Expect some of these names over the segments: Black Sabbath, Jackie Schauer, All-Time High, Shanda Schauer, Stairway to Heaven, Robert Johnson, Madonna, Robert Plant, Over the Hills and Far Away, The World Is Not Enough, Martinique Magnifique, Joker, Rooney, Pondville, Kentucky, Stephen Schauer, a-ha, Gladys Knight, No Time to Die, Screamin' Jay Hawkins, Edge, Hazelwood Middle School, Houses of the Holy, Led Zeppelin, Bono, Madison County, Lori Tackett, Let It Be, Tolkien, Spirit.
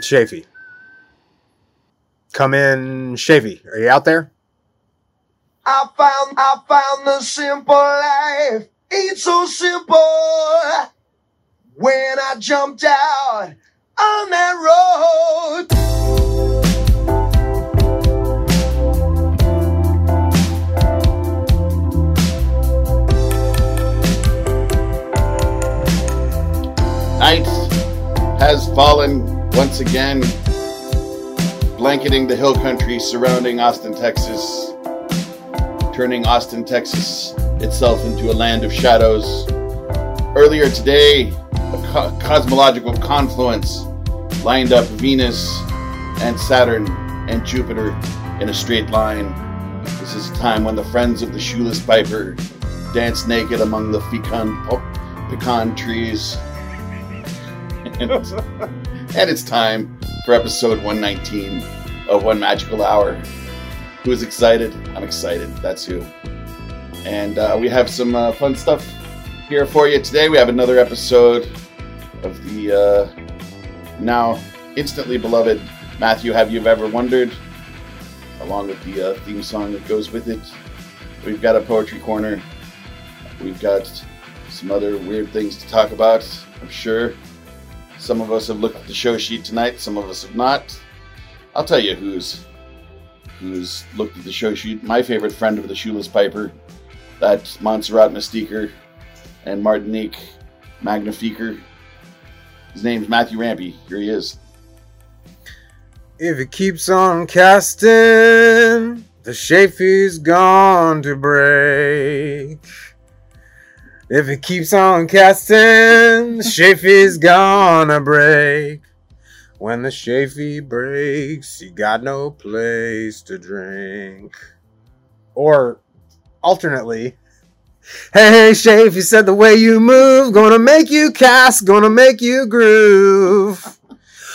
Chafee. Come in, Chafee. Are you out there? I found the simple life. Ain't so simple. When I jumped out on that road. Night has fallen once again, blanketing the hill country surrounding Austin, Texas, turning Austin, Texas itself into a land of shadows. Earlier today, a cosmological confluence lined up Venus and Saturn and Jupiter in a straight line. This is a time when the friends of the shoeless piper dance naked among the pecan trees. And it's time for episode 119 of One Magical Hour. Who is excited? I'm excited. That's who. And we have some fun stuff here for you today. We have another episode of the now instantly beloved Matthew, Have You Ever Wondered? Along with the theme song that goes with it. We've got a poetry corner. We've got some other weird things to talk about, I'm sure. Some of us have looked at the show sheet tonight. Some of us have not. I'll tell you who's looked at the show sheet. My favorite friend of the Shoeless Piper, that's Montserrat Mystiker and Martinique Magnifique. His name's Matthew Rampey. Here he is. If it keeps on casting, the Chafee's gone to break. If it keeps on casting, the Chafee's gonna break. When the Chafee breaks, you got no place to drink. Or, alternately, hey, Chafee said the way you move, gonna make you cast, gonna make you groove.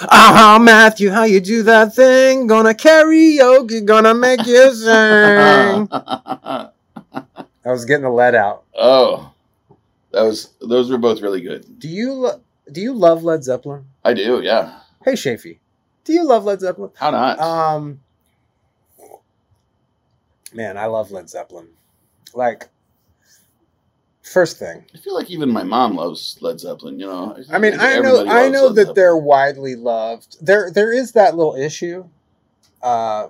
Ah, Matthew, how you do that thing, gonna karaoke, gonna make you sing. I was getting the lead out. Oh. Those were both really good. Do you love Led Zeppelin? I do, yeah. Hey, Chafee, do you love Led Zeppelin? How not? Man, I love Led Zeppelin. Like, first thing, I feel like even my mom loves Led Zeppelin. You know, I mean, I know that Zeppelin. They're widely loved. There is that little issue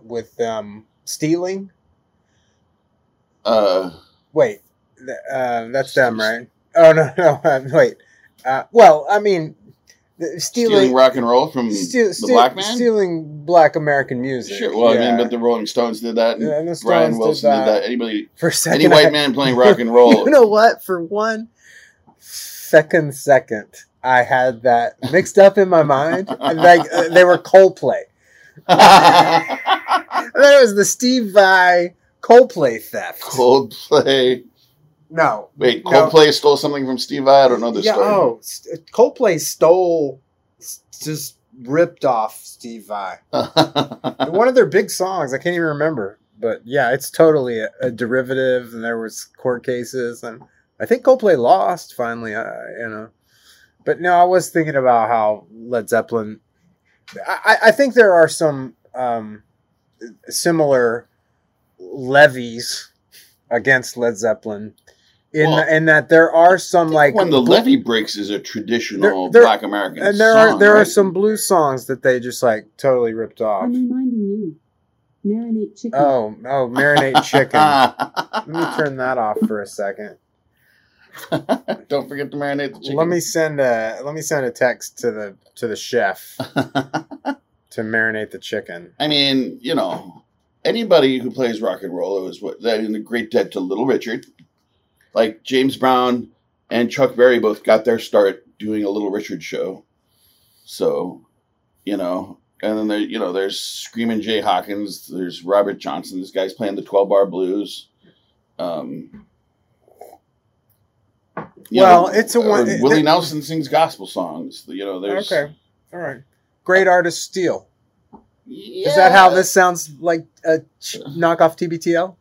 with them stealing. Wait, that's them, right? Oh, no, wait. Well, I mean, stealing rock and roll from the black man? Stealing black American music. Sure, well, yeah. I mean, but the Rolling Stones did that, and the Brian Wilson did that. Anybody, for a second, any white man playing rock and roll. You know what? For one second, I had that mixed up in my mind. Like, they were Coldplay. That was the Steve Vai Coldplay theft. Coldplay... No. Wait, Coldplay stole something from Steve Vai? I don't know this story. Oh, Coldplay just ripped off Steve Vai. One of their big songs, I can't even remember. But yeah, it's totally a derivative, and there was court cases, and I think Coldplay lost finally, you know. But no, I was thinking about how Led Zeppelin... I think there are some similar levies against Led Zeppelin. In that there are some, like, when the levee breaks is a traditional black American song. And there are some blues songs that they just like totally ripped off. I'm reminding you, marinate chicken. Oh, marinate chicken. Let me turn that off for a second. Don't forget to marinate the chicken. Let me send a text to the chef to marinate the chicken. I mean, you know, anybody who plays rock and roll is a great debt to Little Richard. Like, James Brown and Chuck Berry both got their start doing a Little Richard show. So, you know, and then, there's Screamin' Jay Hawkins. There's Robert Johnson. This guy's playing the 12-bar blues. It's a one. Willie Nelson sings gospel songs. You know, there's... Okay. All right. Great artists steal. Yeah. Is that how this sounds like a knockoff TBTL?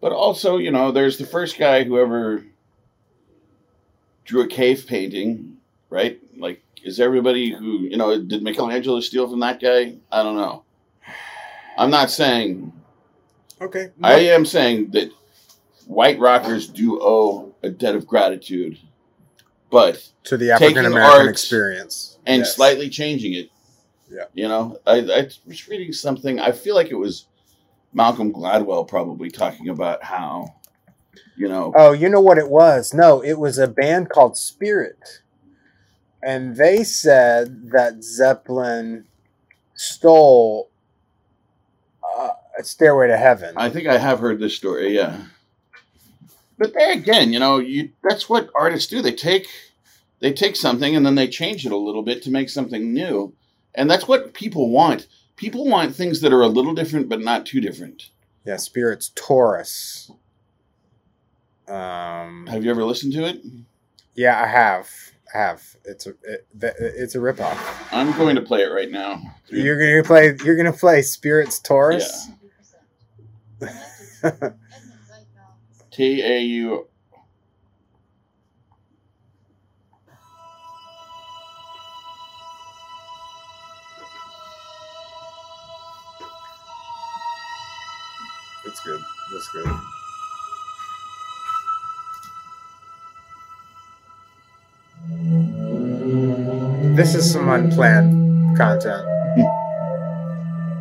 But also, you know, there's the first guy who ever drew a cave painting, right? Like, is everybody who, you know, did Michelangelo steal from that guy? I don't know. I'm not saying. Okay. No. I am saying that white rockers do owe a debt of gratitude, but to the African American experience and slightly changing it. Yeah. You know, I was reading something. I feel like it was Malcolm Gladwell probably talking about how, you know. Oh, you know what it was? No, it was a band called Spirit. And they said that Zeppelin stole a Stairway to Heaven. I think I have heard this story, yeah. But there again, you know, that's what artists do. They take something and then they change it a little bit to make something new. And that's what people want. People want things that are a little different, but not too different. Yeah, Spirit's Taurus. Have you ever listened to it? Yeah, I have. It's a ripoff. I'm going to play it right now. You're gonna play Spirit's Taurus. Yeah. TAU. It's good. That's good. This is some unplanned content,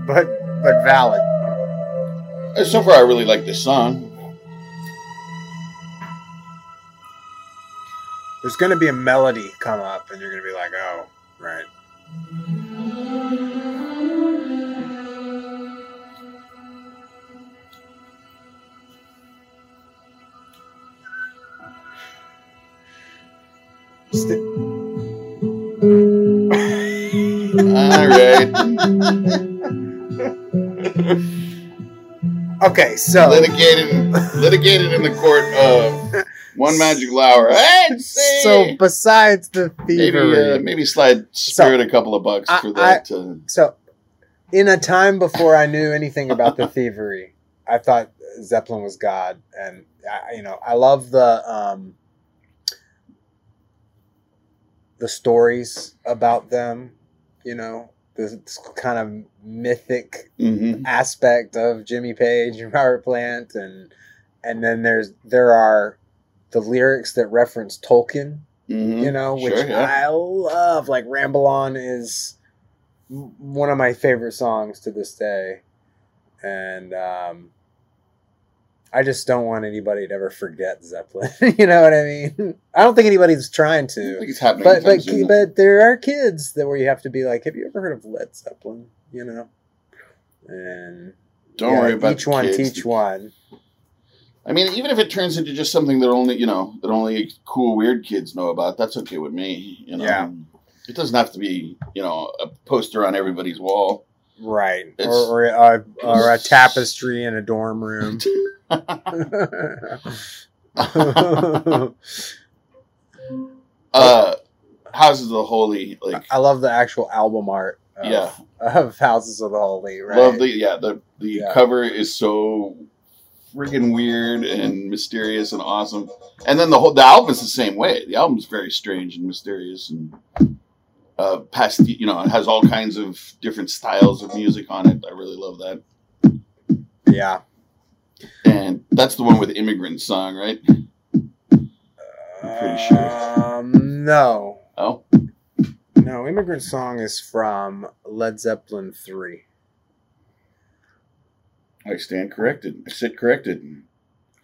but valid. So far, I really like this song. There's going to be a melody come up, and you're going to be like, "Oh, right." All right. Okay, so litigated in the court of one magical hour. So besides the thievery, maybe slide Spirit a couple of bucks for that. So in a time before I knew anything about the thievery, I thought Zeppelin was God, and I love the stories about them, you know, this kind of mythic aspect of Jimmy Page and Robert Plant. And then there are the lyrics that reference Tolkien, you know, which I love. Like Ramble On is one of my favorite songs to this day. And, I just don't want anybody to ever forget Zeppelin. You know what I mean? I don't think anybody's trying to. I don't think it's happening. But there are kids that where you have to be like, have you ever heard of Led Zeppelin? You know? And don't worry about each one, kids. Teach one. I mean, even if it turns into just something that only, you know, that only cool, weird kids know about, that's okay with me. You know? Yeah. It doesn't have to be, you know, a poster on everybody's wall. Right. Or a tapestry in a dorm room. Houses of the Holy. Like, I love the actual album art of Houses of the Holy, right? The cover is so freaking weird and mysterious and awesome. And then the album is the same way. The album's very strange and mysterious and it has all kinds of different styles of music on it. I really love that. Yeah. And that's the one with Immigrant Song, right? I'm pretty sure. No. Oh? No, Immigrant Song is from Led Zeppelin 3. I stand corrected. I sit corrected.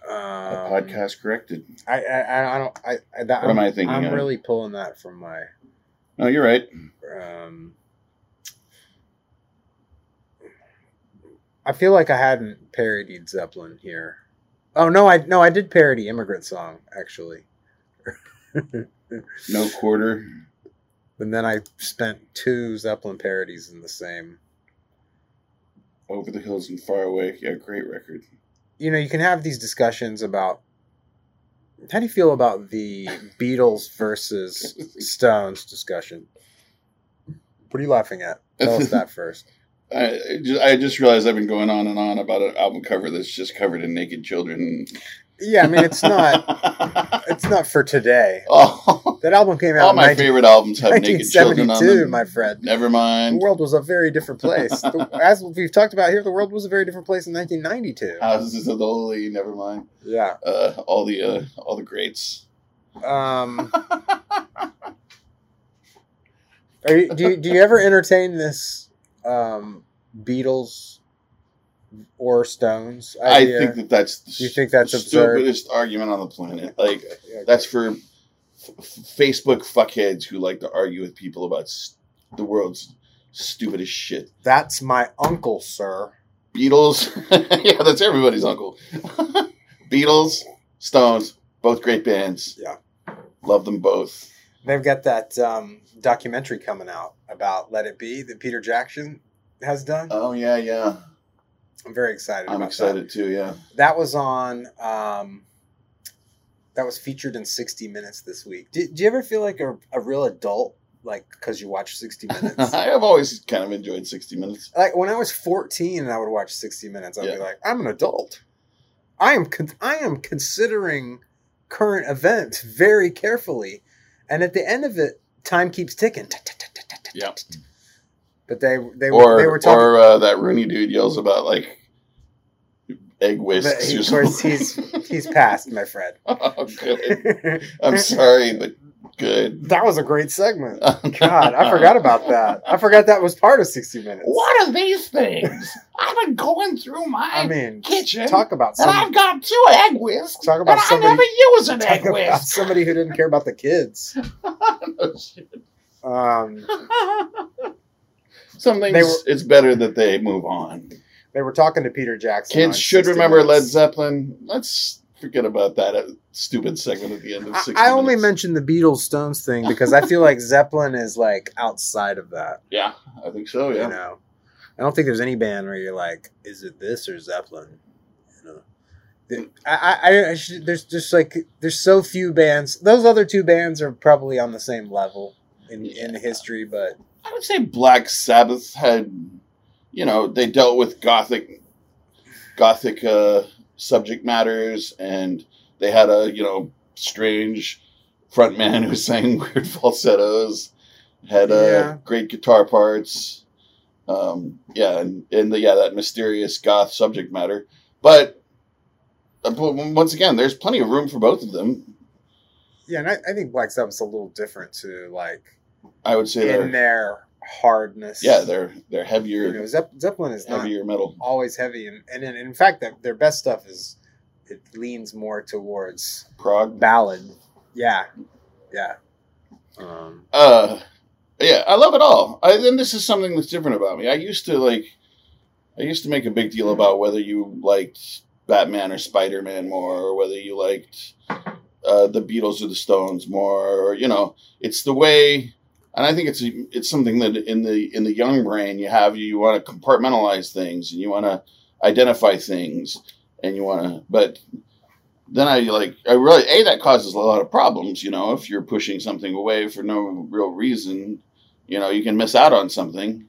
The podcast corrected. What am I thinking? I'm really pulling that from my... No, you're right. I feel like I hadn't parodied Zeppelin here. Oh no, I did parody Immigrant Song actually. No quarter. And then I spent 2 Zeppelin parodies in the same. Over the Hills and Far Away, yeah, great record. You know, you can have these discussions about how do you feel about the Beatles versus Stones discussion? What are you laughing at? Tell us that first. I just realized I've been going on and on about an album cover that's just covered in naked children. Yeah, I mean, it's not for today. Oh, that album came out. All in my favorite albums have naked children on them. My friend, never mind. The world was a very different place. As we've talked about here, the world was a very different place in 1992. Houses of the Holy, never mind. Yeah, all the greats. Do you ever entertain this Beatles? Or Stones idea? I think that's the stupidest argument on the planet. Like, okay. That's for Facebook fuckheads who like to argue with people about the world's stupidest shit. That's my uncle, sir. Beatles. Yeah, that's everybody's uncle. Beatles, Stones, both great bands. Yeah. Love them both. They've got that documentary coming out about Let It Be that Peter Jackson has done. Oh, yeah, yeah. I'm very excited. I'm excited too. Yeah, that was on. That was featured in 60 Minutes this week. Do you ever feel like a real adult, like because you watch 60 Minutes? I have always kind of enjoyed 60 Minutes. Like when I was 14, and I would watch 60 Minutes. I'd be like, I'm an adult. I am considering current events very carefully, and at the end of it, time keeps ticking. Yeah. But they were talking. Or that Rooney dude yells about like egg whisks. Of course, he's passed, my friend. Oh, good. I'm sorry, but good. That was a great segment. God, I forgot about that. I forgot that was part of 60 Minutes. What are these things? I've been going through my kitchen. Talk about somebody, and I've got 2 egg whisks. Talk about somebody. I never use an egg whisk. About somebody who didn't care about the kids. No shit. It's better that they move on. They were talking to Peter Jackson. Kids should remember Led Zeppelin. Let's forget about that stupid segment at the end of 60 Minutes. I only mentioned the Beatles Stones thing because I feel like Zeppelin is like outside of that. Yeah, I think so, yeah. You know, I don't think there's any band where you're like, is it this or Zeppelin? You know, there's just like, there's so few bands. Those other 2 bands are probably on the same level in history, but... I would say Black Sabbath had, you know, they dealt with gothic subject matters, and they had a, you know, strange frontman who sang weird falsettos, had great guitar parts, that mysterious goth subject matter. But once again, there's plenty of room for both of them. Yeah, and I think Black Sabbath's a little different to like. I would say in their hardness. Yeah, they're heavier. You know, Zeppelin is heavier metal, always heavy, and in fact, their best stuff it leans more towards prog ballad. Yeah, yeah. I love it all. And this is something that's different about me. I used to make a big deal about whether you liked Batman or Spider-Man more, or whether you liked the Beatles or the Stones more, or, you know, it's the way. And I think it's something that in the young brain you want to compartmentalize things, and you want to identify things, and you want to. But then I really that causes a lot of problems. You know, if you're pushing something away for no real reason, you know, you can miss out on something.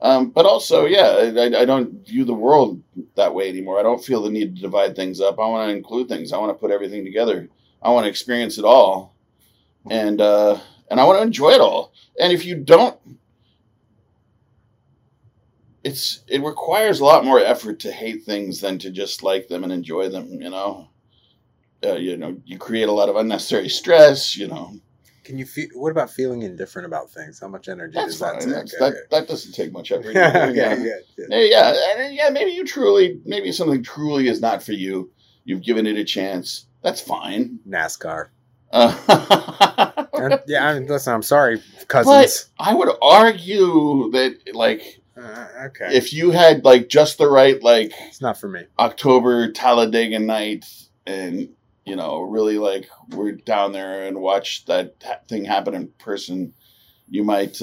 But also, I don't view the world that way anymore. I don't feel the need to divide things up. I want to include things. I want to put everything together. I want to experience it all, and I want to enjoy it all. And if you don't, it requires a lot more effort to hate things than to just like them and enjoy them. You know, you create a lot of unnecessary stress. You know, can you feel? What about feeling indifferent about things? How much energy does that take? That doesn't take much effort. Maybe maybe something truly is not for you. You've given it a chance. That's fine. NASCAR. Listen, I'm sorry, cousins. But I would argue that, like, if you had, like, just the right, like... It's not for me. October, Talladega night, and, you know, really, like, we're down there and watch that thing happen in person, you might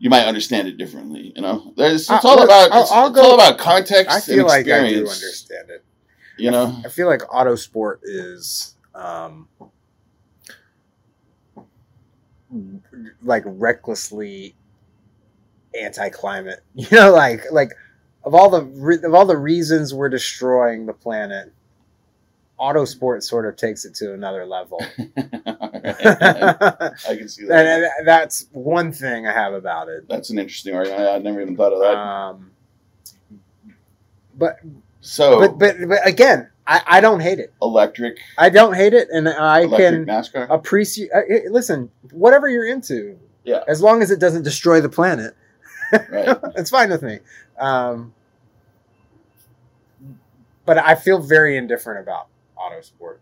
understand it differently, you know? It's all about context and experience. I feel like I do understand it. You know? I feel like autosport is... like recklessly anti-climate, you know, like of all the reasons we're destroying the planet, autosport sort of takes it to another level. I can see that. And that's one thing I have about it. That's an interesting argument. I never even thought of that. But again, I don't hate it. Electric. I don't hate it, and I can NASCAR. Appreciate. Listen, whatever you're into, yeah. As long as it doesn't destroy the planet, right. It's fine with me. But I feel very indifferent about autosport.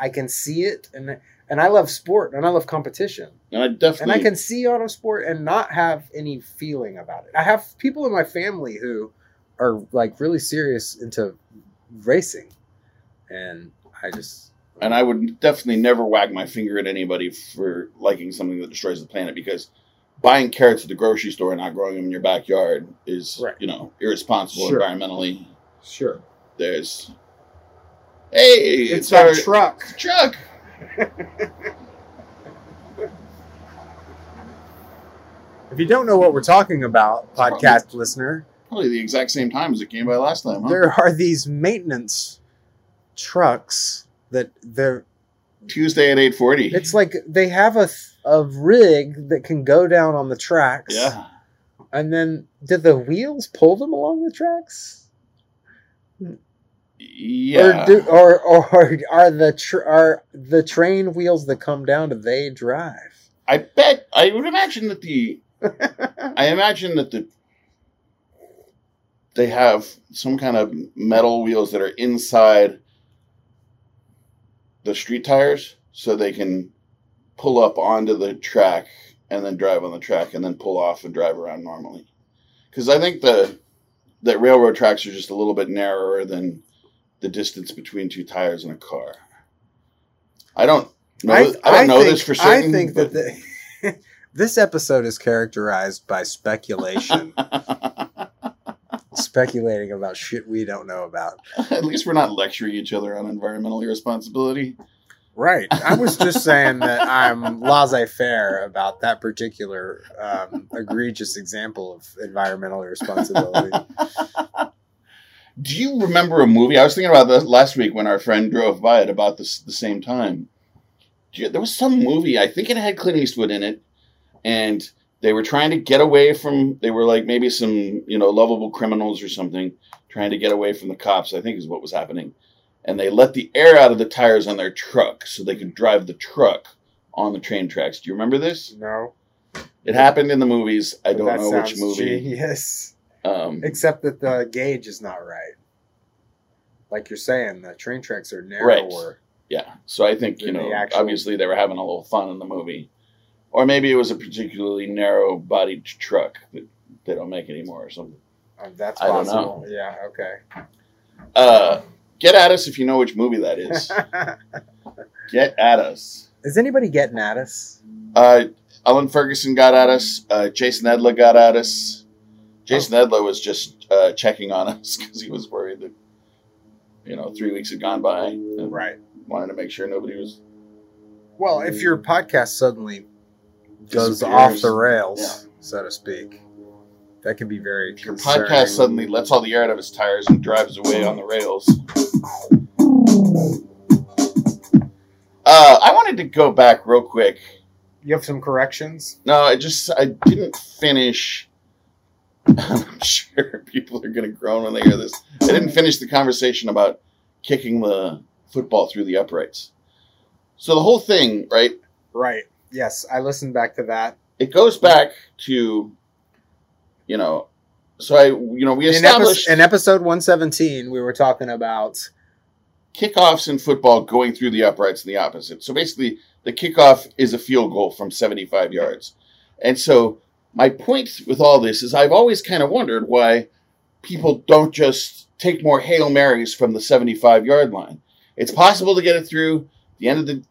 I can see it, and I love sport, and I love competition, and I can see autosport and not have any feeling about it. I have people in my family who are like really serious into racing, and I would definitely never wag my finger at anybody for liking something that destroys the planet, because buying carrots at the grocery store and not growing them in your backyard is right. Irresponsible sure. environmentally. Sure. There's it's our truck. It's a truck. If you don't know what we're talking about, podcast listener, probably the exact same time as it came by last time, huh? There are these maintenance trucks that they're Tuesday at 8:40. It's like they have a rig that can go down on the tracks. Yeah. And then did the wheels pull them along the tracks? Yeah. Or are the train wheels that come down, do they drive? I imagine that they have some kind of metal wheels that are inside the street tires, so they can pull up onto the track and then drive on the track and then pull off and drive around normally. Because I think that railroad tracks are just a little bit narrower than the distance between two tires in a car. I don't know this for certain. I think that this episode is characterized by speculation. Speculating about shit we don't know about. At least we're not lecturing each other on environmental irresponsibility. Right. I was just saying that I'm laissez-faire about that particular egregious example of environmental irresponsibility. Do you remember a movie? I was thinking about this last week when our friend drove by at about the same time. There was some movie, I think it had Clint Eastwood in it, and they were trying to get away from, they were like maybe some, lovable criminals or something, trying to get away from the cops, I think is what was happening. And they let the air out of the tires on their truck so they could drive the truck on the train tracks. Do you remember this? No. It happened in the movies. I don't know which movie. Genius. Except that the gauge is not right. Like you're saying, the train tracks are narrower. Right. Yeah. So I think, obviously they were having a little fun in the movie. Or maybe it was a particularly narrow-bodied truck that they don't make anymore or something. That's possible. I don't know. Yeah, okay. Get at us if you know which movie that is. Get at us. Is anybody getting at us? Ellen Ferguson got at us. Jason Edler got at us. Jason Edler was just checking on us because he was worried that, 3 weeks had gone by. And right. Wanted to make sure nobody was... Well, if your podcast suddenly... goes off the rails, so to speak. That can be very concerning. Your podcast suddenly lets all the air out of its tires and drives away on the rails. I wanted to go back real quick. You have some corrections? No, I didn't finish. I'm sure people are going to groan when they hear this. I didn't finish the conversation about kicking the football through the uprights. So the whole thing, right? Right. Yes, I listened back to that. It goes back to, we established... In episode 117, we were talking about... kickoffs in football going through the uprights and the opposite. So basically, the kickoff is a field goal from 75 yards. And so my point with all this is I've always kind of wondered why people don't just take more Hail Marys from the 75-yard line. It's possible to get it through the end of the... game.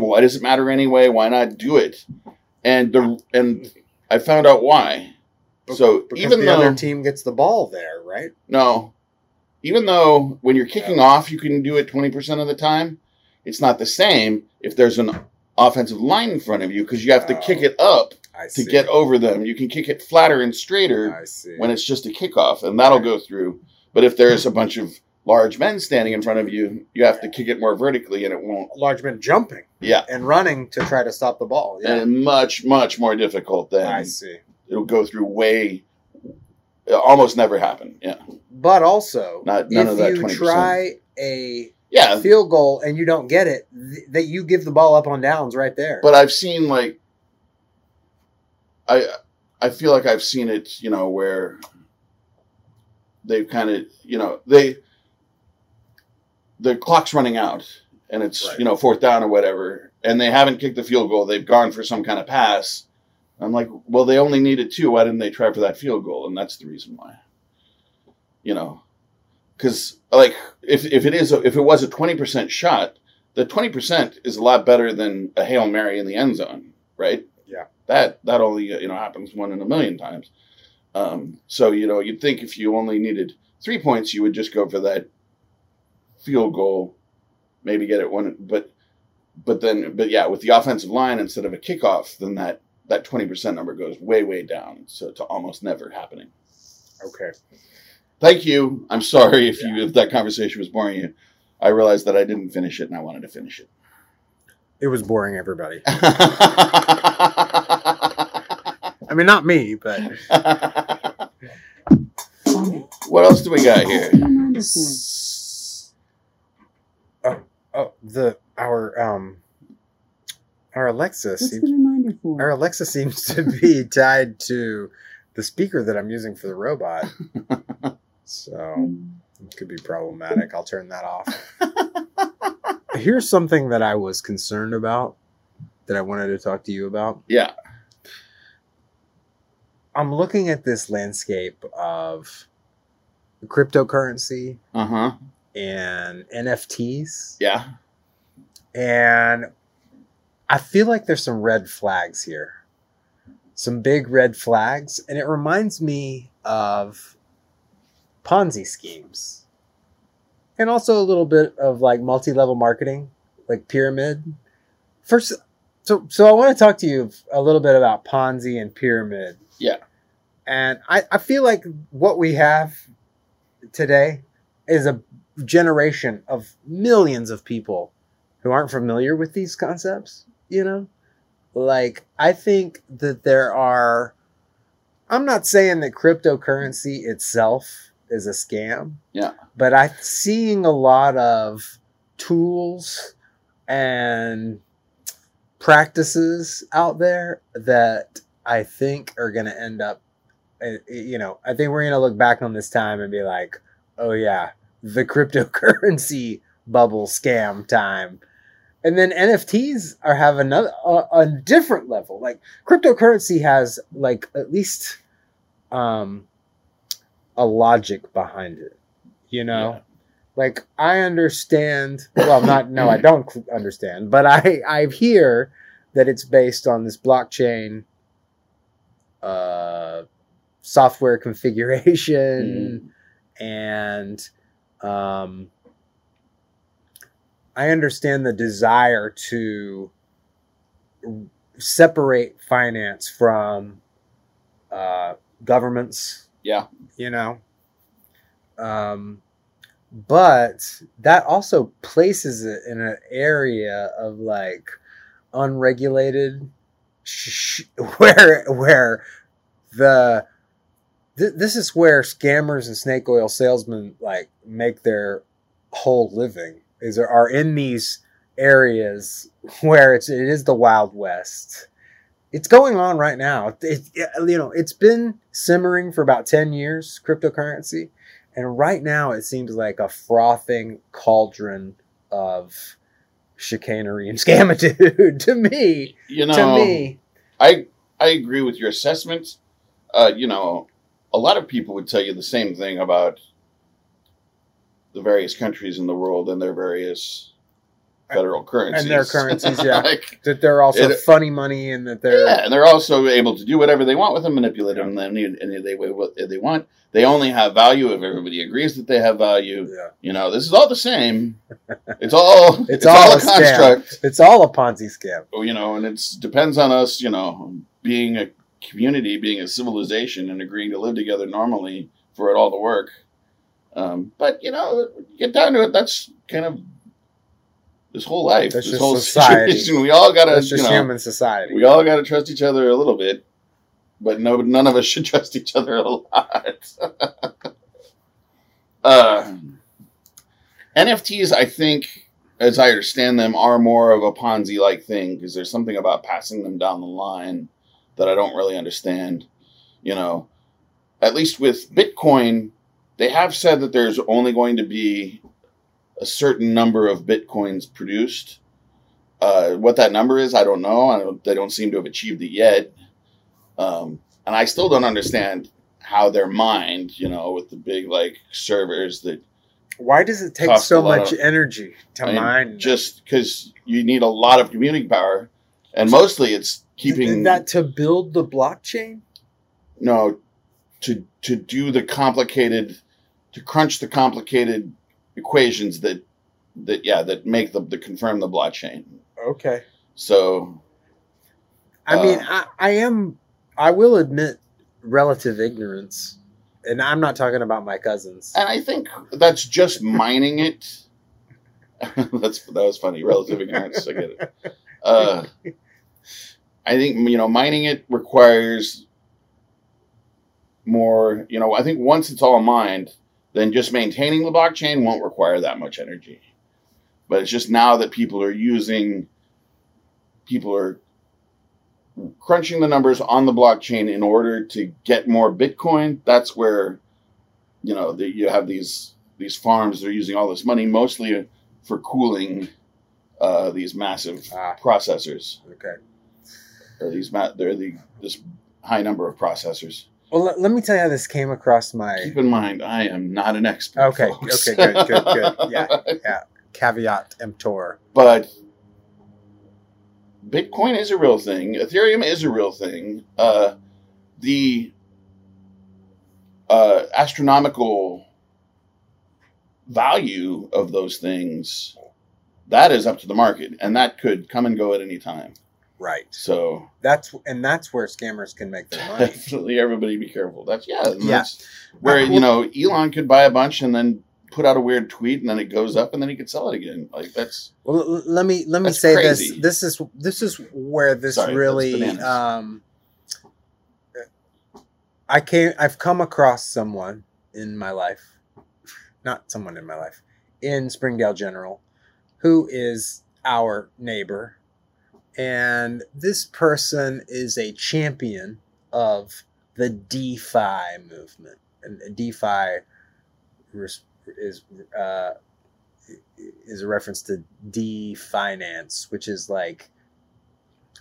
Why does it matter anyway? Why not do it? And I found out why. Because even though the other team gets the ball there, right? No. Even though when you're kicking off, you can do it 20% of the time, it's not the same if there's an offensive line in front of you because you have to kick it up to get over them. You can kick it flatter and straighter when it's just a kickoff, and that'll go through. But if there's a bunch of large men standing in front of you, you have to kick it more vertically, and it won't. Large men jumping, and running to try to stop the ball, and much, much more difficult than It'll go through way. It almost never happened. Yeah, but also, none of that. If you try a field goal and you don't get it, that you give the ball up on downs right there. But I've seen like, I feel like I've seen it, you know, where they've kind of, you know, the clock's running out and it's, you know, fourth down or whatever, and they haven't kicked the field goal. They've gone for some kind of pass. I'm like, well, they only needed two. Why didn't they try for that field goal? And that's the reason why, you know, because like if it was a 20% shot, the 20% is a lot better than a Hail Mary in the end zone. Right. Yeah. That only, you know, happens one in a million times. So, you know, you'd think if you only needed 3 points, you would just go for that field goal, maybe get it one. But yeah, with the offensive line, instead of a kickoff, then that 20% number goes way, way down. So to almost never happening. Okay. Thank you. I'm sorry if that conversation was boring you. I realized that I didn't finish it and I wanted to finish it. It was boring everybody. I mean, not me, but. What else do we got here? Our Alexa. Our Alexa seems to be tied to the speaker that I'm using for the robot, so it could be problematic. I'll turn that off. Here's something that I was concerned about that I wanted to talk to you about. Yeah. I'm looking at this landscape of cryptocurrency and NFTs. Yeah. And I feel like there's some red flags here, some big red flags. And it reminds me of Ponzi schemes and also a little bit of like multi-level marketing, like pyramid. First, so I want to talk to you a little bit about Ponzi and pyramid. Yeah. And I feel like what we have today is a generation of millions of people who aren't familiar with these concepts. You know, like, I think that I'm not saying that cryptocurrency itself is a scam. Yeah. But I'm seeing a lot of tools and practices out there that I think are going to end up, you know, I think we're going to look back on this time and be like, oh, yeah, the cryptocurrency bubble scam time. And then NFTs have another a different level. Like cryptocurrency has like at least a logic behind it, you know. Yeah. Like I understand. Well, I don't understand, but I hear that it's based on this blockchain software configuration, and I understand the desire to separate finance from governments. Yeah. You know? But that also places it in an area of like unregulated where this is where scammers and snake oil salesmen like make their whole living. Are in these areas where it is the Wild West. It's going on right now. It's been simmering for about 10 years, cryptocurrency. And right now it seems like a frothing cauldron of chicanery and scammitude to me. You know, to me. I agree with your assessment. You know, a lot of people would tell you the same thing about the various countries in the world and their various federal currencies. And their currencies, yeah. Like, that they're also funny money and that they're... Yeah, and they're also able to do whatever they want with them, manipulate them any way they want. They only have value if everybody agrees that they have value. Yeah. You know, this is all the same. It's all it's all a construct. Scam. It's all a Ponzi scam. You know, and it depends on us, you know, being a community, being a civilization, and agreeing to live together normally for it all to work. But, you know, get down to it, that's kind of this whole life, that's this whole society. Situation. We all got to, you know, human society. We all got to trust each other a little bit, but none of us should trust each other a lot. NFTs, I think, as I understand them, are more of a Ponzi-like thing, because there's something about passing them down the line that I don't really understand. You know, at least with Bitcoin, they have said that there's only going to be a certain number of Bitcoins produced. What that number is, I don't know. They don't seem to have achieved it yet. And I still don't understand how they're mined, you know, with the big, like, servers that... Why does it take so much energy to mine? Just because you need a lot of computing power, and mostly it's keeping that to build the blockchain. No, to do the complicated, to crunch the complicated equations that make that confirm the blockchain. Okay. So, I mean, I will admit relative ignorance. And I'm not talking about my cousins. And I think that's just mining it. that was funny. Relative ignorance, I get it. I think, you know, mining it requires more, you know, I think once it's all mined, then just maintaining the blockchain won't require that much energy. But it's just now that people are crunching the numbers on the blockchain in order to get more Bitcoin. That's where, you know, you have these farms that are using all this money, mostly for cooling these massive processors. Okay. Or this high number of processors. Well, let me tell you how this came across my... Keep in mind, I am not an expert. Okay, folks. Okay, good. Yeah. Caveat emptor. But... Bitcoin is a real thing. Ethereum is a real thing. The astronomical value of those things, that is up to the market, and that could come and go at any time. Right. So that's where scammers can make their money. Definitely, everybody be careful. That's where you know, Elon could buy a bunch and then put out a weird tweet, and then it goes up, and then he could sell it again. Like, that's... Well, let me say crazy. This. This is where this really... I've come across someone in my life, in Springdale General, who is our neighbor. And this person is a champion of the DeFi movement. And DeFi is a reference to DeFinance, which is like,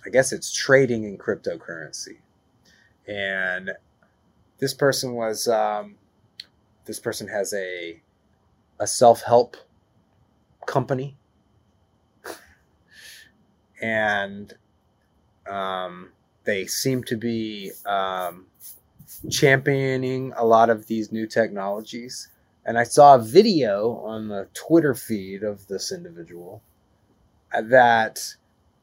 I guess it's trading in cryptocurrency. And this person was, has a self-help company. And they seem to be championing a lot of these new technologies. And I saw a video on the Twitter feed of this individual that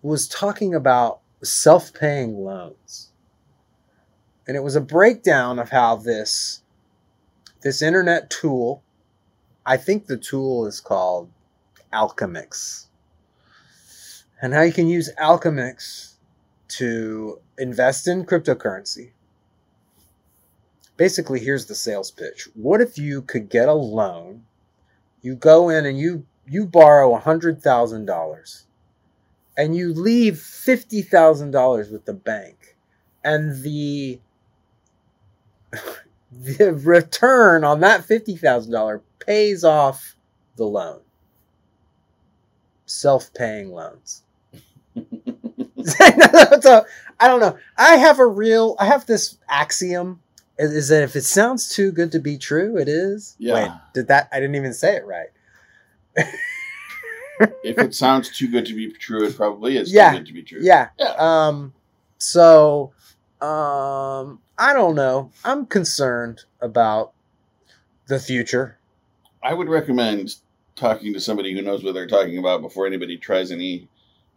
was talking about self-paying loans. And it was a breakdown of how this internet tool, I think the tool is called Alchemix, and how you can use Alchemix to invest in cryptocurrency. Basically, here's the sales pitch. What if you could get a loan? You go in and you borrow $100,000 and you leave $50,000 with the bank. And the return on that $50,000 pays off the loan. Self-paying loans. So, I don't know. I have this axiom. Is that if it sounds too good to be true, it is? Yeah. Wait, I didn't even say it right. If it sounds too good to be true, it probably is too good to be true. Yeah. So, I don't know. I'm concerned about the future. I would recommend talking to somebody who knows what they're talking about before anybody tries any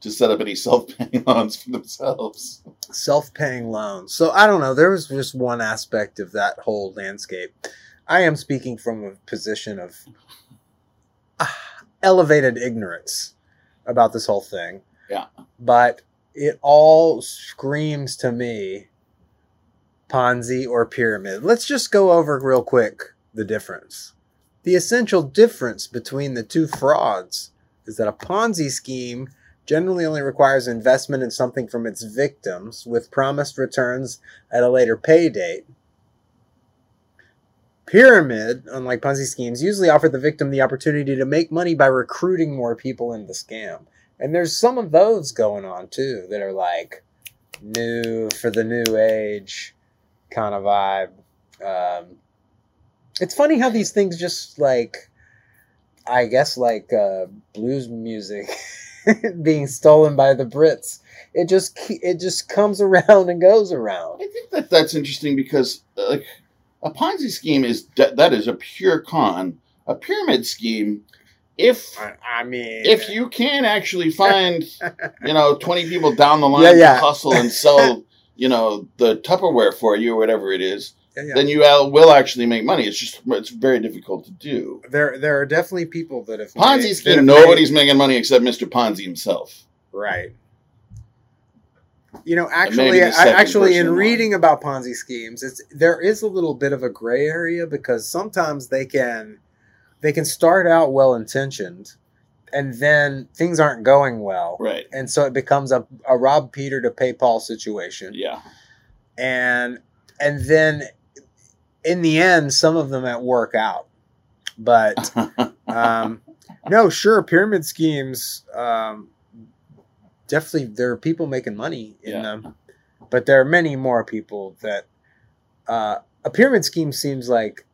to set up any self-paying loans for themselves. Self-paying loans. So I don't know. There was just one aspect of that whole landscape. I am speaking from a position of elevated ignorance about this whole thing. Yeah. But it all screams to me Ponzi or pyramid. Let's just go over real quick the difference. The essential difference between the two frauds is that a Ponzi scheme generally only requires investment in something from its victims with promised returns at a later pay date. Pyramid, unlike Ponzi schemes, usually offer the victim the opportunity to make money by recruiting more people into the scam. And there's some of those going on too that are like new for the new age kind of vibe. It's funny how these things just like, I guess like blues music being stolen by the Brits. It just comes around and goes around. I think that that's interesting because like a Ponzi scheme is that is a pure con. A pyramid scheme, if you can actually find 20 people down the line to hustle and sell the Tupperware for you or whatever it is. Yeah, yeah. Then you will actually make money. It's very difficult to do. There are definitely people that have Ponzi scheme. Nobody's making money except Mr. Ponzi himself. Right. Actually, in reading about Ponzi schemes, there is a little bit of a gray area because sometimes they can start out well intentioned, and then things aren't going well. Right. And so it becomes a rob Peter to pay Paul situation. Yeah. And then, in the end, some of them work out. But, pyramid schemes, definitely there are people making money in them. But there are many more people that... a pyramid scheme seems like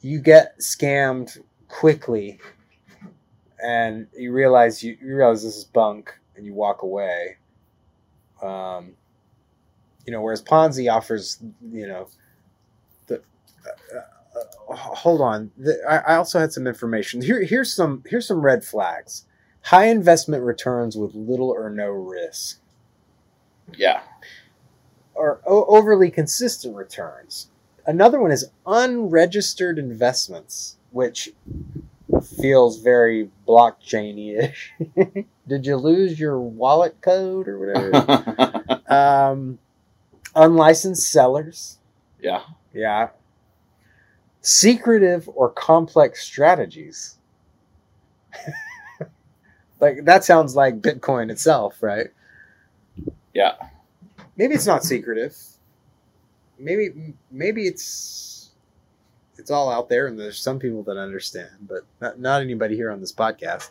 you get scammed quickly and you realize this is bunk and you walk away. Whereas Ponzi offers, hold on. I also had some information. Here's some red flags. High investment returns with little or no risk. Yeah. Or overly consistent returns. Another one is unregistered investments, which feels very blockchain-ish. Did you lose your wallet code or whatever? Unlicensed sellers. Yeah. Yeah. Secretive or complex strategies. Like, that sounds like Bitcoin itself, right? Yeah. Maybe it's not secretive. Maybe it's all out there and there's some people that understand, but not anybody here on this podcast.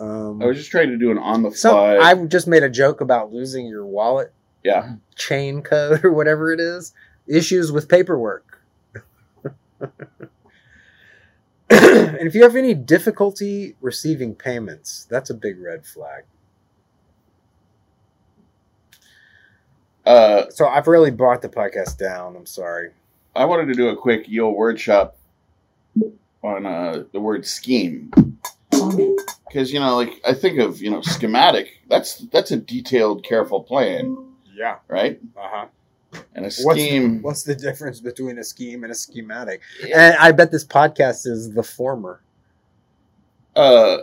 I was just trying to do an on-the-fly... I just made a joke about losing your wallet. Yeah. Chain code or whatever it is. Issues with paperwork. And if you have any difficulty receiving payments, that's a big red flag. So I've really brought the podcast down. I'm sorry. I wanted to do a quick Yo Word Shop on the word scheme. Because, I think of, schematic. That's a detailed, careful plan. Yeah. Right? Uh-huh. And a scheme. What's the difference between a scheme and a schematic? Yeah. And I bet this podcast is the former. Here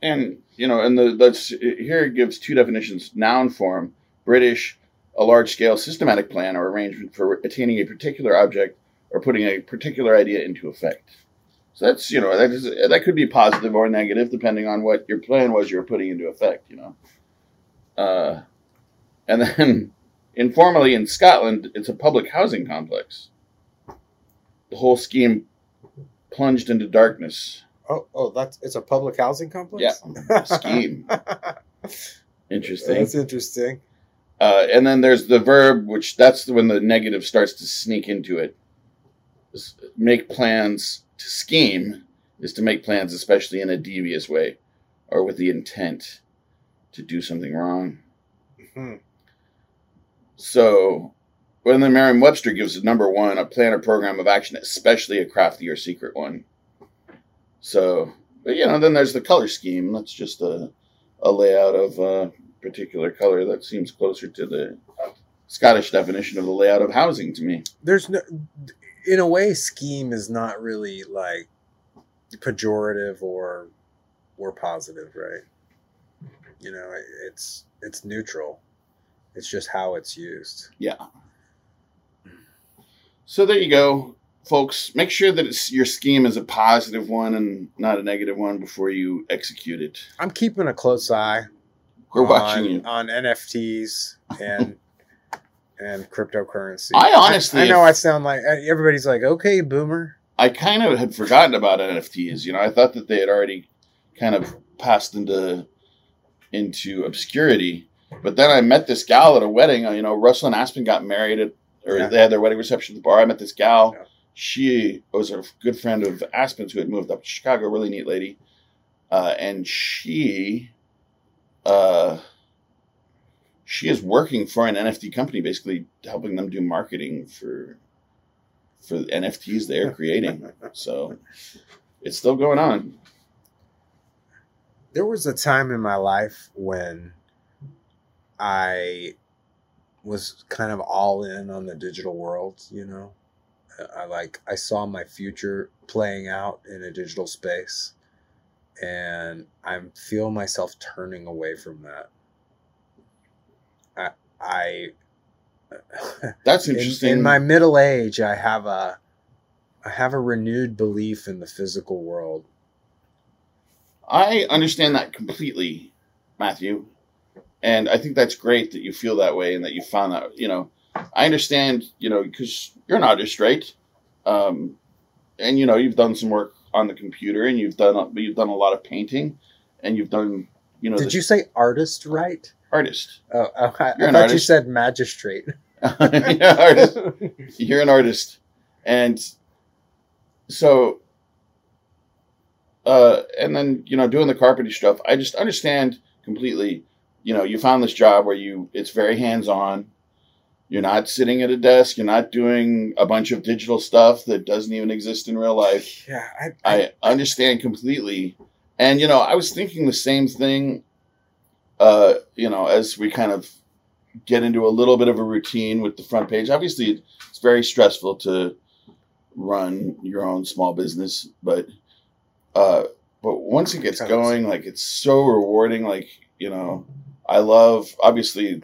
it gives two definitions. Noun form, British, a large-scale systematic plan or arrangement for attaining a particular object or putting a particular idea into effect. So that's, that could be positive or negative depending on what your plan was you were putting into effect, And then, informally in Scotland, it's a public housing complex. The whole scheme plunged into darkness. Oh, it's a public housing complex? Yeah, scheme. Interesting. That's interesting. And then there's the verb, which that's when the negative starts to sneak into it. Make plans to scheme is to make plans, especially in a devious way, or with the intent to do something wrong. Hmm. So, when the Merriam-Webster gives number one, a plan or program of action, especially a crafty or secret one. So, but then there's the color scheme. That's just a a layout of a particular color that seems closer to the Scottish definition of the layout of housing to me. There's no, in a way, scheme is not really like pejorative or positive, right? You know, it's neutral. It's just how it's used. Yeah. So there you go, folks. Make sure that it's, your scheme is a positive one and not a negative one before you execute it. I'm keeping a close eye. We're watching you on NFTs and and cryptocurrency. I know I sound like everybody's like, okay, boomer. I kind of had forgotten about NFTs. You know, I thought that they had already kind of passed into obscurity. But then I met this gal at a wedding. You know, Russell and Aspen got married they had their wedding reception at the bar. I met this gal. Yeah. She was a good friend of Aspen's who had moved up to Chicago. Really neat lady. And she is working for an NFT company, basically helping them do marketing for the NFTs they're creating. So it's still going on. There was a time in my life when I was kind of all in on the digital world, you know. I saw my future playing out in a digital space, and I feel myself turning away from that. That's interesting. In my middle age, I have a renewed belief in the physical world. I understand that completely, Matthew. And I think that's great that you feel that way and that you found that, you know, I understand, you know, because you're an artist, right? And, you know, you've done some work on the computer and you've done a lot of painting and you've done, you know. Did you say artist, right? Artist. Oh, I thought you said magistrate. Yeah, artist. You're an artist. And so, and then, you know, doing the carpentry stuff, I just understand completely. You know, you found this job where it's very hands-on. You're not sitting at a desk. You're not doing a bunch of digital stuff that doesn't even exist in real life. Yeah, I understand completely. And, you know, I was thinking the same thing, you know, as we kind of get into a little bit of a routine with the front page. Obviously, it's very stressful to run your own small business. But once it gets going, like, it's so rewarding, like, you know. I love, obviously,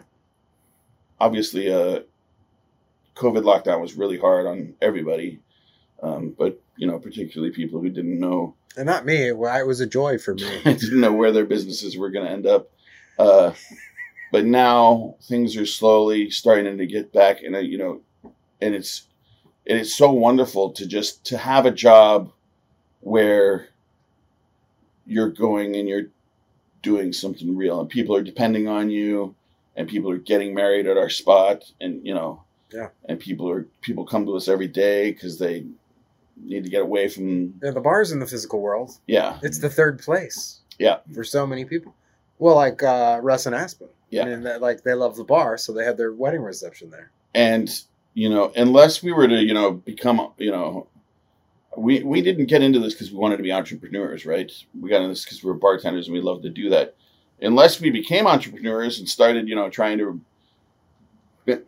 COVID lockdown was really hard on everybody, but, you know, particularly people who didn't know. And not me. It was a joy for me. I didn't know where their businesses were going to end up. But now things are slowly starting to get back, and, you know, and it's so wonderful to just to have a job where you're going and you're doing something real and people are depending on you and people are getting married at our spot and, you know, yeah. And people come to us every day because they need to get away from the bars in the physical world. Yeah. It's the third place. Yeah. For so many people. Well, like, Russ and Aspen. Yeah. And like they love the bar. So they had their wedding reception there. And, you know, unless we were to, you know, become, you know, We didn't get into this because we wanted to be entrepreneurs, right? We got into this because we were bartenders and we loved to do that. Unless we became entrepreneurs and started, you know, trying to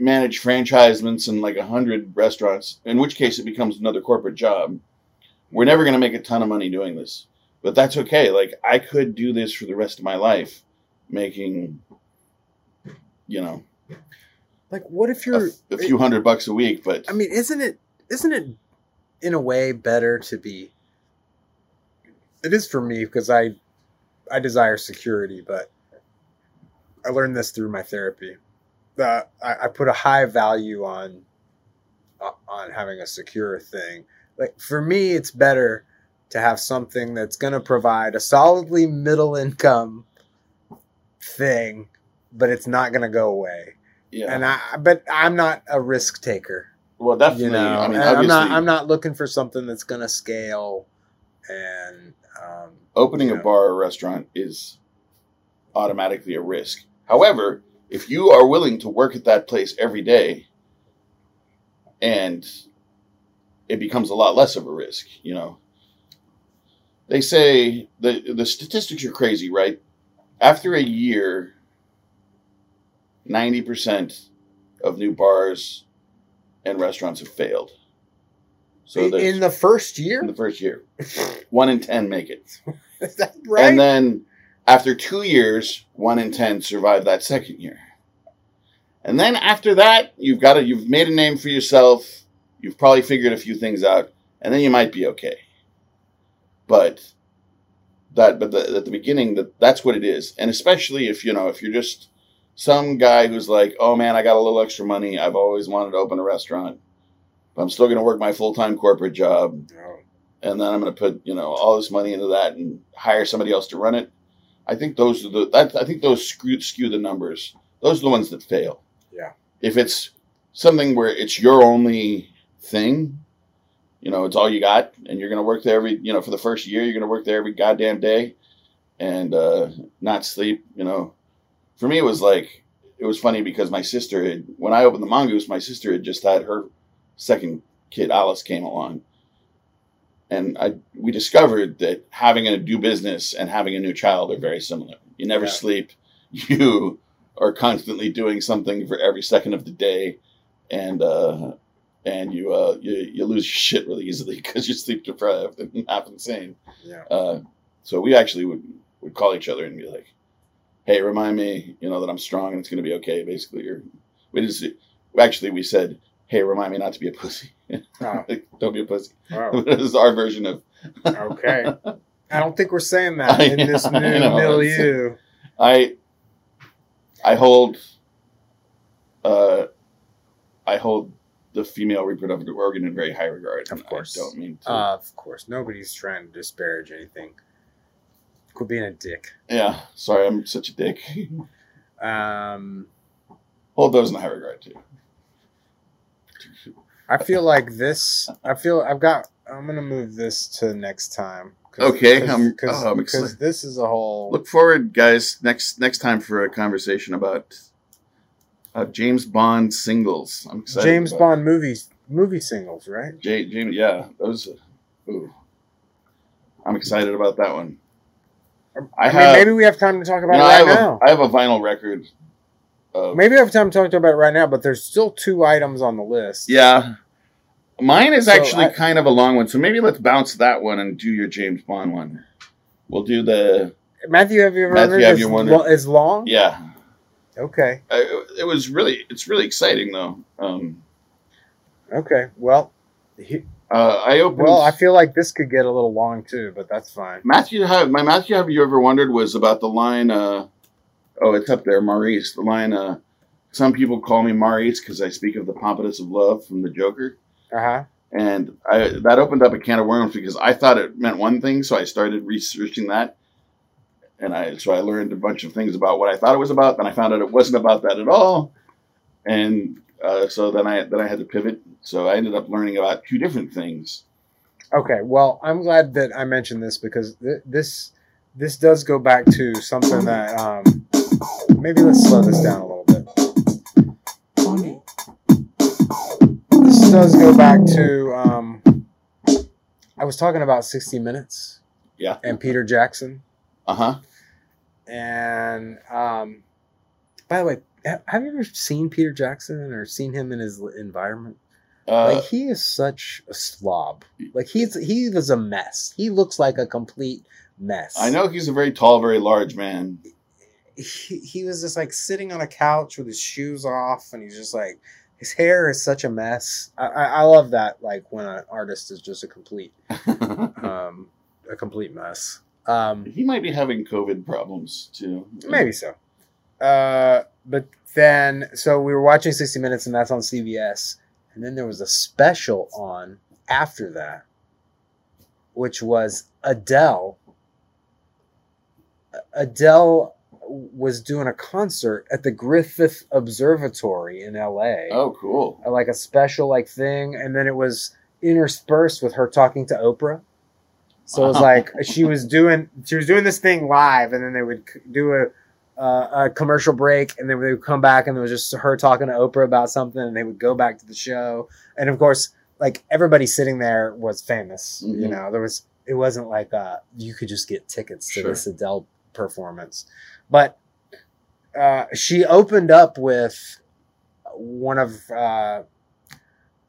manage franchisements and like 100 restaurants, in which case it becomes another corporate job. We're never going to make a ton of money doing this, but that's okay. Like, I could do this for the rest of my life, making, you know, like, what if you're a few $100 a week? But I mean, isn't it? In a way, better to be. It is for me because I desire security, but I learned this through my therapy. I put a high value on having a secure thing. Like, for me, it's better to have something that's going to provide a solidly middle income thing, but it's not going to go away. Yeah, but I'm not a risk taker. Well, definitely. You know, I mean, I'm not looking for something that's going to scale. And opening a bar or restaurant is automatically a risk. However, if you are willing to work at that place every day, and it becomes a lot less of a risk, you know. They say the statistics are crazy, right? After a year, 90% of new bars and restaurants have failed. So in the first year? In the first year. 1 in 10 make it. Is that right? And then after 2 years, 1 in 10 survive that second year. And then after that, you've made a name for yourself. You've probably figured a few things out, and then you might be okay. But at the beginning, that's what it is. And especially if you're just some guy who's like, oh man, I got a little extra money. I've always wanted to open a restaurant, but I'm still going to work my full-time corporate job. And then I'm going to put, all this money into that and hire somebody else to run it. I think those skew the numbers. Those are the ones that fail. Yeah. If it's something where it's your only thing, it's all you got, and you're going to work there for the first year, you're going to work there every goddamn day and not sleep, For me, it was funny because my sister had, when I opened the Mongoose, my sister had just had her second kid, Alice, came along. And we discovered that having a new business and having a new child are very similar. You never sleep. You are constantly doing something for every second of the day. And you lose your shit really easily because you're sleep deprived and half insane. Yeah. So we actually would call each other and be like, hey, remind me, that I'm strong and it's going to be okay, basically. Or we said, hey, remind me not to be a pussy. Oh. Don't be a pussy. Oh. This is our version of. Okay. I don't think we're saying that in this new milieu. I hold the female reproductive organ in very high regard. Of course. I don't mean to. Of course. Nobody's trying to disparage anything. Quit being a dick. Yeah. Sorry, I'm such a dick. Hold those in high regard, too. I'm going to move this to next time. I'm excited. Because this is a whole... Look forward, guys, next time for a conversation about... James Bond singles. I'm excited. James Bond movie singles, right? James, yeah. Those. Ooh, I'm excited about that one. I mean, maybe we have time to talk about it right now. I have a vinyl record. Maybe we have time to talk about it right now, but there's still 2 items on the list. Yeah, mine is kind of a long one, so maybe let's bounce that one and do your James Bond one. We'll do the Matthew. Have you ever wondered? Is long? Yeah. Okay. It's really exciting though. Okay. Well, I feel like this could get a little long too, but that's fine. Matthew, have you ever wondered was about the line? It's up there, Maurice. The line, some people call me Maurice because I speak of the pompousness of love from the Joker. Uh huh. And that opened up a can of worms because I thought it meant one thing, so I started researching that. And so I learned a bunch of things about what I thought it was about. Then I found out it wasn't about that at all. And so then I had to pivot. So I ended up learning about 2 different things. Okay. Well, I'm glad that I mentioned this because this does go back to something that maybe let's slow this down a little bit. This does go back to I was talking about 60 Minutes. Yeah. And Peter Jackson. Uh-huh. And by the way, have you ever seen Peter Jackson or seen him in his environment? He is such a slob. He was a mess. He looks like a complete mess. I know he's a very tall, very large man. He was just like sitting on a couch with his shoes off, and he's just like his hair is such a mess. I love that. Like when an artist is just a complete mess. He might be having COVID problems too. Maybe so. But then, so we were watching 60 Minutes and that's on CBS. And then there was a special on after that, which was Adele. Adele was doing a concert at the Griffith Observatory in LA. Oh, cool. Like a special thing. And then it was interspersed with her talking to Oprah. So it was like she was doing this thing live, and then they would do a commercial break, and then they would come back, and it was just her talking to Oprah about something, and they would go back to the show, and of course, everybody sitting there was famous. Mm-hmm. It wasn't you could just get tickets to this Adele performance. But she opened up with one of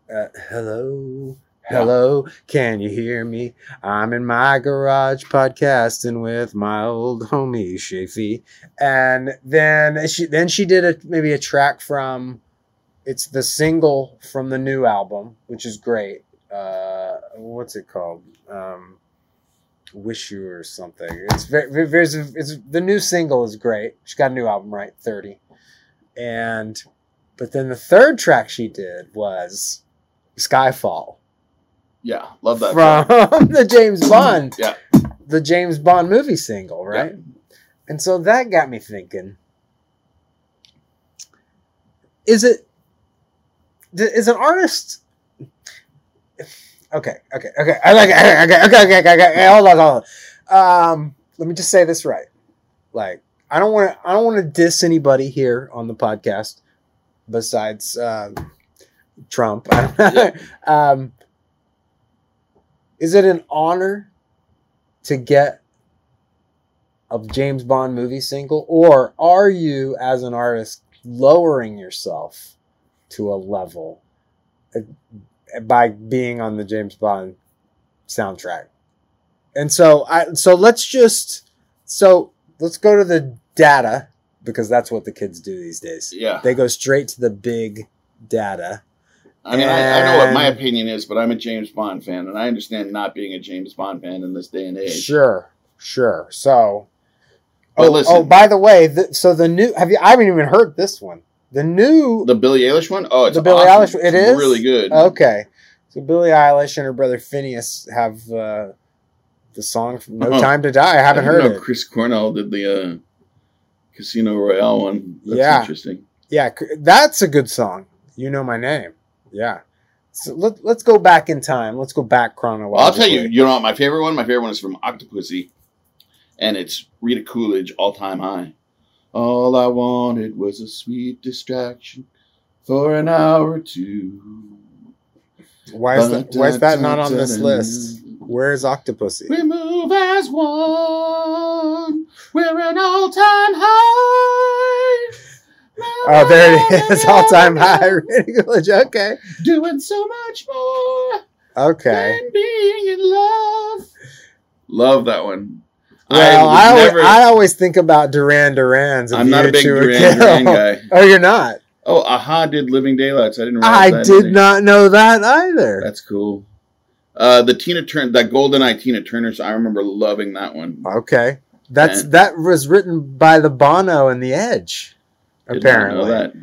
hello. Hello, can you hear me? I'm in my garage podcasting with my old homie Shafi. And then she did maybe a track from, it's the single from the new album, which is great. What's it called? Wish You or something. It's very, very, it's the new single is great. She got a new album, right? 30. But then the third track she did was Skyfall. Yeah, love that. From the James Bond. Yeah. The James Bond movie single, right? Yeah. And so that got me thinking. Is an artist... Okay. I like it. Okay. Hold on. Let me just say this right. Like, I don't want to diss anybody here on the podcast besides Trump. Yeah. Is it an honor to get a James Bond movie single, or are you, as an artist, lowering yourself to a level by being on the James Bond soundtrack? And so, let's go to the data, because that's what the kids do these days. Yeah, they go straight to the big data. I mean, I know what my opinion is, but I'm a James Bond fan, and I understand not being a James Bond fan in this day and age. Sure. So, by the way, so the new, I haven't even heard this one. The Billie Eilish one? Oh, it's awesome. It is? It's really good. Okay. So Billie Eilish and her brother Phineas have the song No Time to Die. I haven't heard it. Chris Cornell did the Casino Royale one. That's interesting. Yeah, that's a good song. You Know My Name. Yeah. So let's go back in time. Let's go back chronologically. Well, I'll tell you, you know what my favorite one? My favorite one is from Octopussy, and it's Rita Coolidge, All-Time High. All I wanted was a sweet distraction for an hour or two. Why is that not on this list? Where is Octopussy? We move as one. We're an all-time high. Oh, there it is. All-Time High. Okay. Doing so much more. Okay. Than being in love. Love that one. Well, I always think about Duran Duran's. I'm not a big Duran guy. Oh, you're not? Oh, a-ha did Living Daylights. I didn't realize that. I did not know that either. That's cool. The Tina Turner, that GoldenEye Tina Turner, so I remember loving that one. Okay. That was written by the Bono and the Edge. Apparently. That.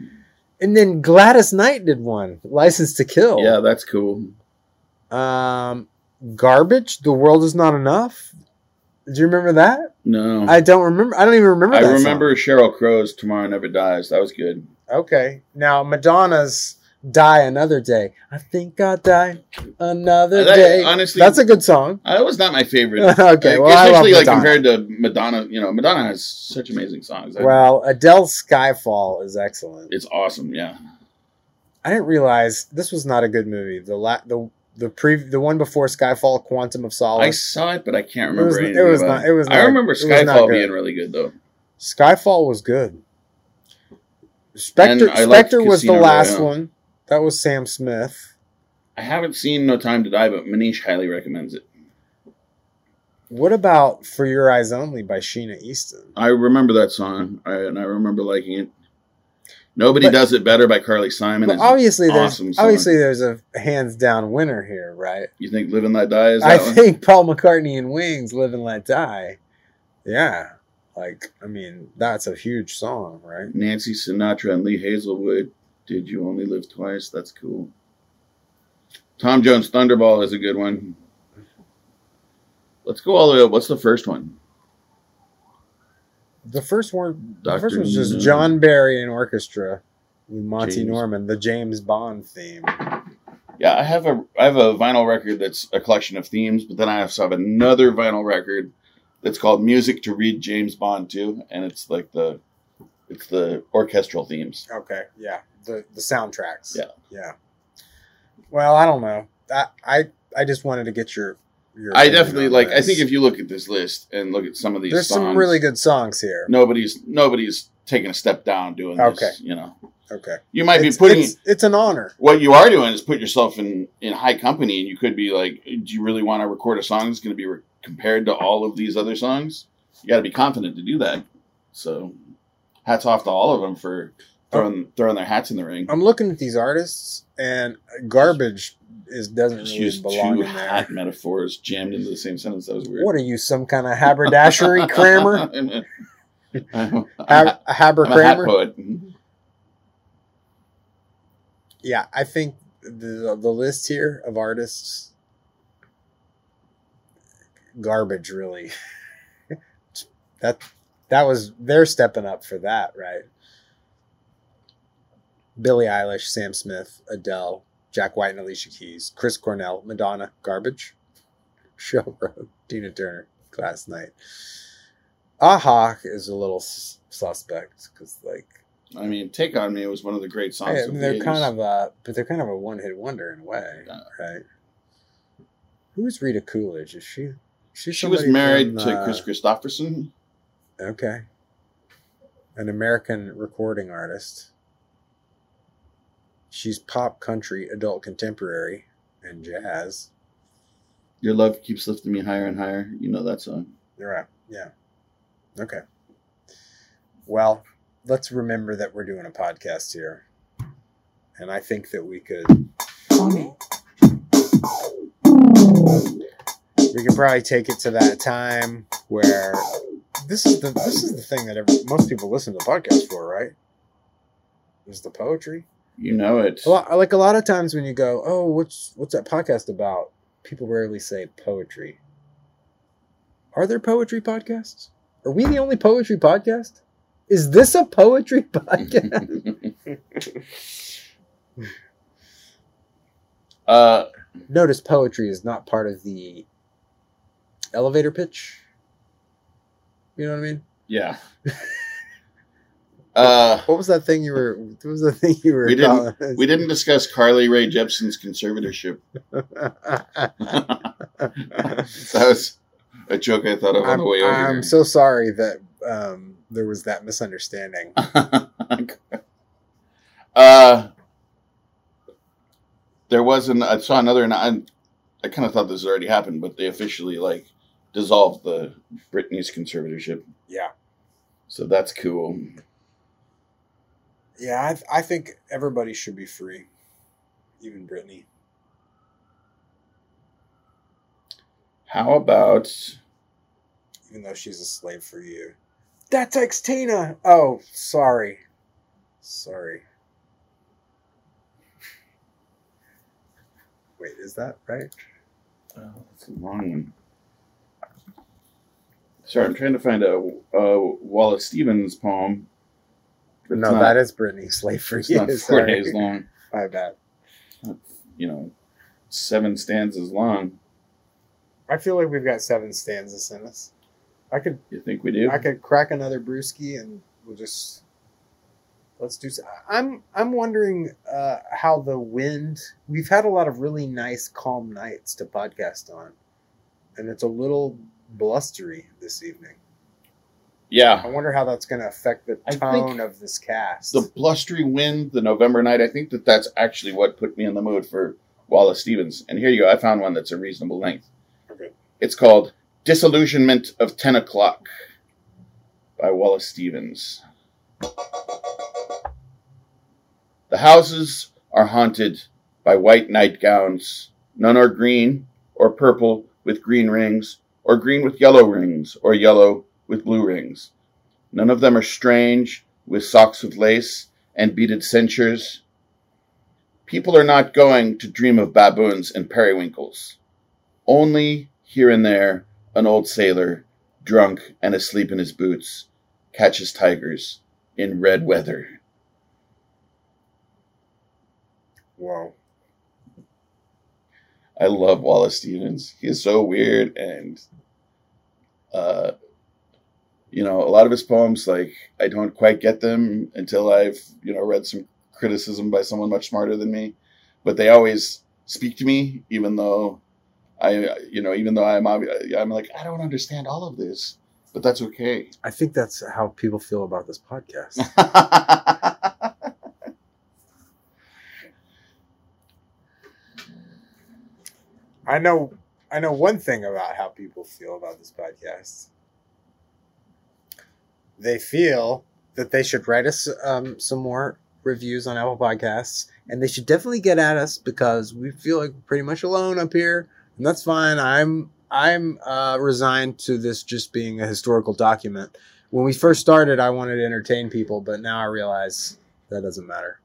And then Gladys Knight did one, License to Kill. Yeah, that's cool. Garbage, The World Is Not Enough. Do you remember that? No. I don't remember. I don't even remember that. I remember song. Sheryl Crow's Tomorrow Never Dies. That was good. Okay. Now Madonna's Die Another Day. I think I'll die another day. Honestly, that's a good song. That was not my favorite. Okay, well, especially I love compared to Madonna. You know, Madonna has such amazing songs. Well, Adele's Skyfall is excellent. It's awesome. Yeah, I didn't realize this was not a good movie. The one before Skyfall, Quantum of Solace. I saw it, but I can't remember anything. I remember Skyfall being really good though. Skyfall was good. Spectre was the last one. That was Sam Smith. I haven't seen No Time to Die, but Manish highly recommends it. What about For Your Eyes Only by Sheena Easton? I remember that song, and I remember liking it. Does It Better by Carly Simon. Obviously, there's a hands-down winner here, right? You think Live and Let Die is that one? I think Paul McCartney and Wings, Live and Let Die. Yeah. Like, I mean, that's a huge song, right? Nancy Sinatra and Lee Hazelwood. Did You Only Live Twice? That's cool. Tom Jones' Thunderball is a good one. Let's go all the way up. What's the first one? The first one was just John Barry and orchestra with Monty Norman, the James Bond theme. Yeah, I have a vinyl record that's a collection of themes, but then I also have another vinyl record that's called Music to Read James Bond To, and it's like the orchestral themes. Okay, yeah. The soundtracks. Yeah. Well, I don't know. I just wanted to get your I definitely like. This. I think if you look at this list and look at some of these, there's songs, some really good songs here. Nobody's taking a step down doing this. You know. Okay. You might be putting. It's an honor. What you are doing is put yourself in high company, and you could be like, "Do you really want to record a song that's going to be compared to all of these other songs?" You got to be confident to do that. So, hats off to all of them for throwing their hats in the ring. I'm looking at these artists, and Garbage doesn't really belong in there. Just two hot metaphors jammed into the same sentence. That was weird. What are you, some kind of haberdashery crammer? I'm a hat poet. Yeah, I think the list here of artists, Garbage really. That was, they're stepping up for that, right? Billie Eilish, Sam Smith, Adele, Jack White and Alicia Keys, Chris Cornell, Madonna, Garbage, Show Road, Tina Turner, Gladys Knight. A-ha is a little suspect because, like, I mean, "Take on Me" was one of the great songs. Hey, they're the kind of a, but they're kind of a one-hit wonder in a way, right? Who is Rita Coolidge? Is she? She was married to Chris Christopherson. Okay, an American recording artist. She's pop, country, adult contemporary, and jazz. "Your Love Keeps Lifting Me Higher and Higher." You know that song. You're right. Yeah. Okay. Well, let's remember that we're doing a podcast here. And I think that we could probably take it to that time where this is the thing that most people listen to podcasts for, right? Is the poetry. You know it. Like a lot of times when you go, "Oh, what's that podcast about?" People rarely say poetry. Are there poetry podcasts? Are we the only poetry podcast? Is this a poetry podcast? Notice poetry is not part of the elevator pitch. You know what I mean? Yeah. What was that thing you were? What was the thing you were? We didn't discuss Carly Rae Jepsen's conservatorship. That was a joke I thought of on the way over. I'm so sorry that there was that misunderstanding. I kind of thought this already happened, but they officially dissolved the Britney's conservatorship. Yeah. So that's cool. Yeah, I think everybody should be free, even Britney. How about, even though she's a slave for you, that takes Tina. Oh, sorry. Wait, is that right? Oh, that's a long one. Sorry, I'm trying to find a Wallace Stevens poem. It's no, that is Britney's "Slave for You." It's not 4 days long. I bet. You know, 7 stanzas long. I feel like we've got 7 stanzas in us. I could. You think we do? I could crack another brewski and we'll just let's do. I'm wondering how the wind. We've had a lot of really nice, calm nights to podcast on, and it's a little blustery this evening. Yeah. I wonder how that's going to affect the tone of this cast. The blustery wind, the November night, I think that's actually what put me in the mood for Wallace Stevens. And here you go. I found one that's a reasonable length. Okay. It's called "Disillusionment of 10 O'Clock" by Wallace Stevens. The houses are haunted by white nightgowns. None are green or purple with green rings or green with yellow rings or yellow with blue rings. None of them are strange with socks of lace and beaded cinctures. People are not going to dream of baboons and periwinkles. Only here and there an old sailor, drunk and asleep in his boots, catches tigers in red weather. Wow. I love Wallace Stevens. He is so weird and you know, a lot of his poems, I don't quite get them until I've, read some criticism by someone much smarter than me. But they always speak to me, even though even though I'm like, I don't understand all of this, but that's okay. I think that's how people feel about this podcast. I know one thing about how people feel about this podcast. They feel that they should write us some more reviews on Apple Podcasts, and they should definitely get at us because we feel like we're pretty much alone up here, and that's fine. I'm resigned to this just being a historical document. When we first started, I wanted to entertain people, but now I realize that doesn't matter.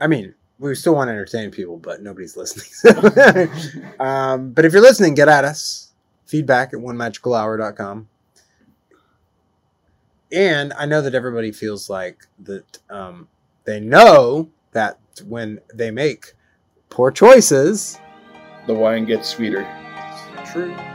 I mean, we still want to entertain people, but nobody's listening. So. But if you're listening, get at us. Feedback at onemagicalhour.com. And I know that everybody feels like that they know that when they make poor choices, the wine gets sweeter. True.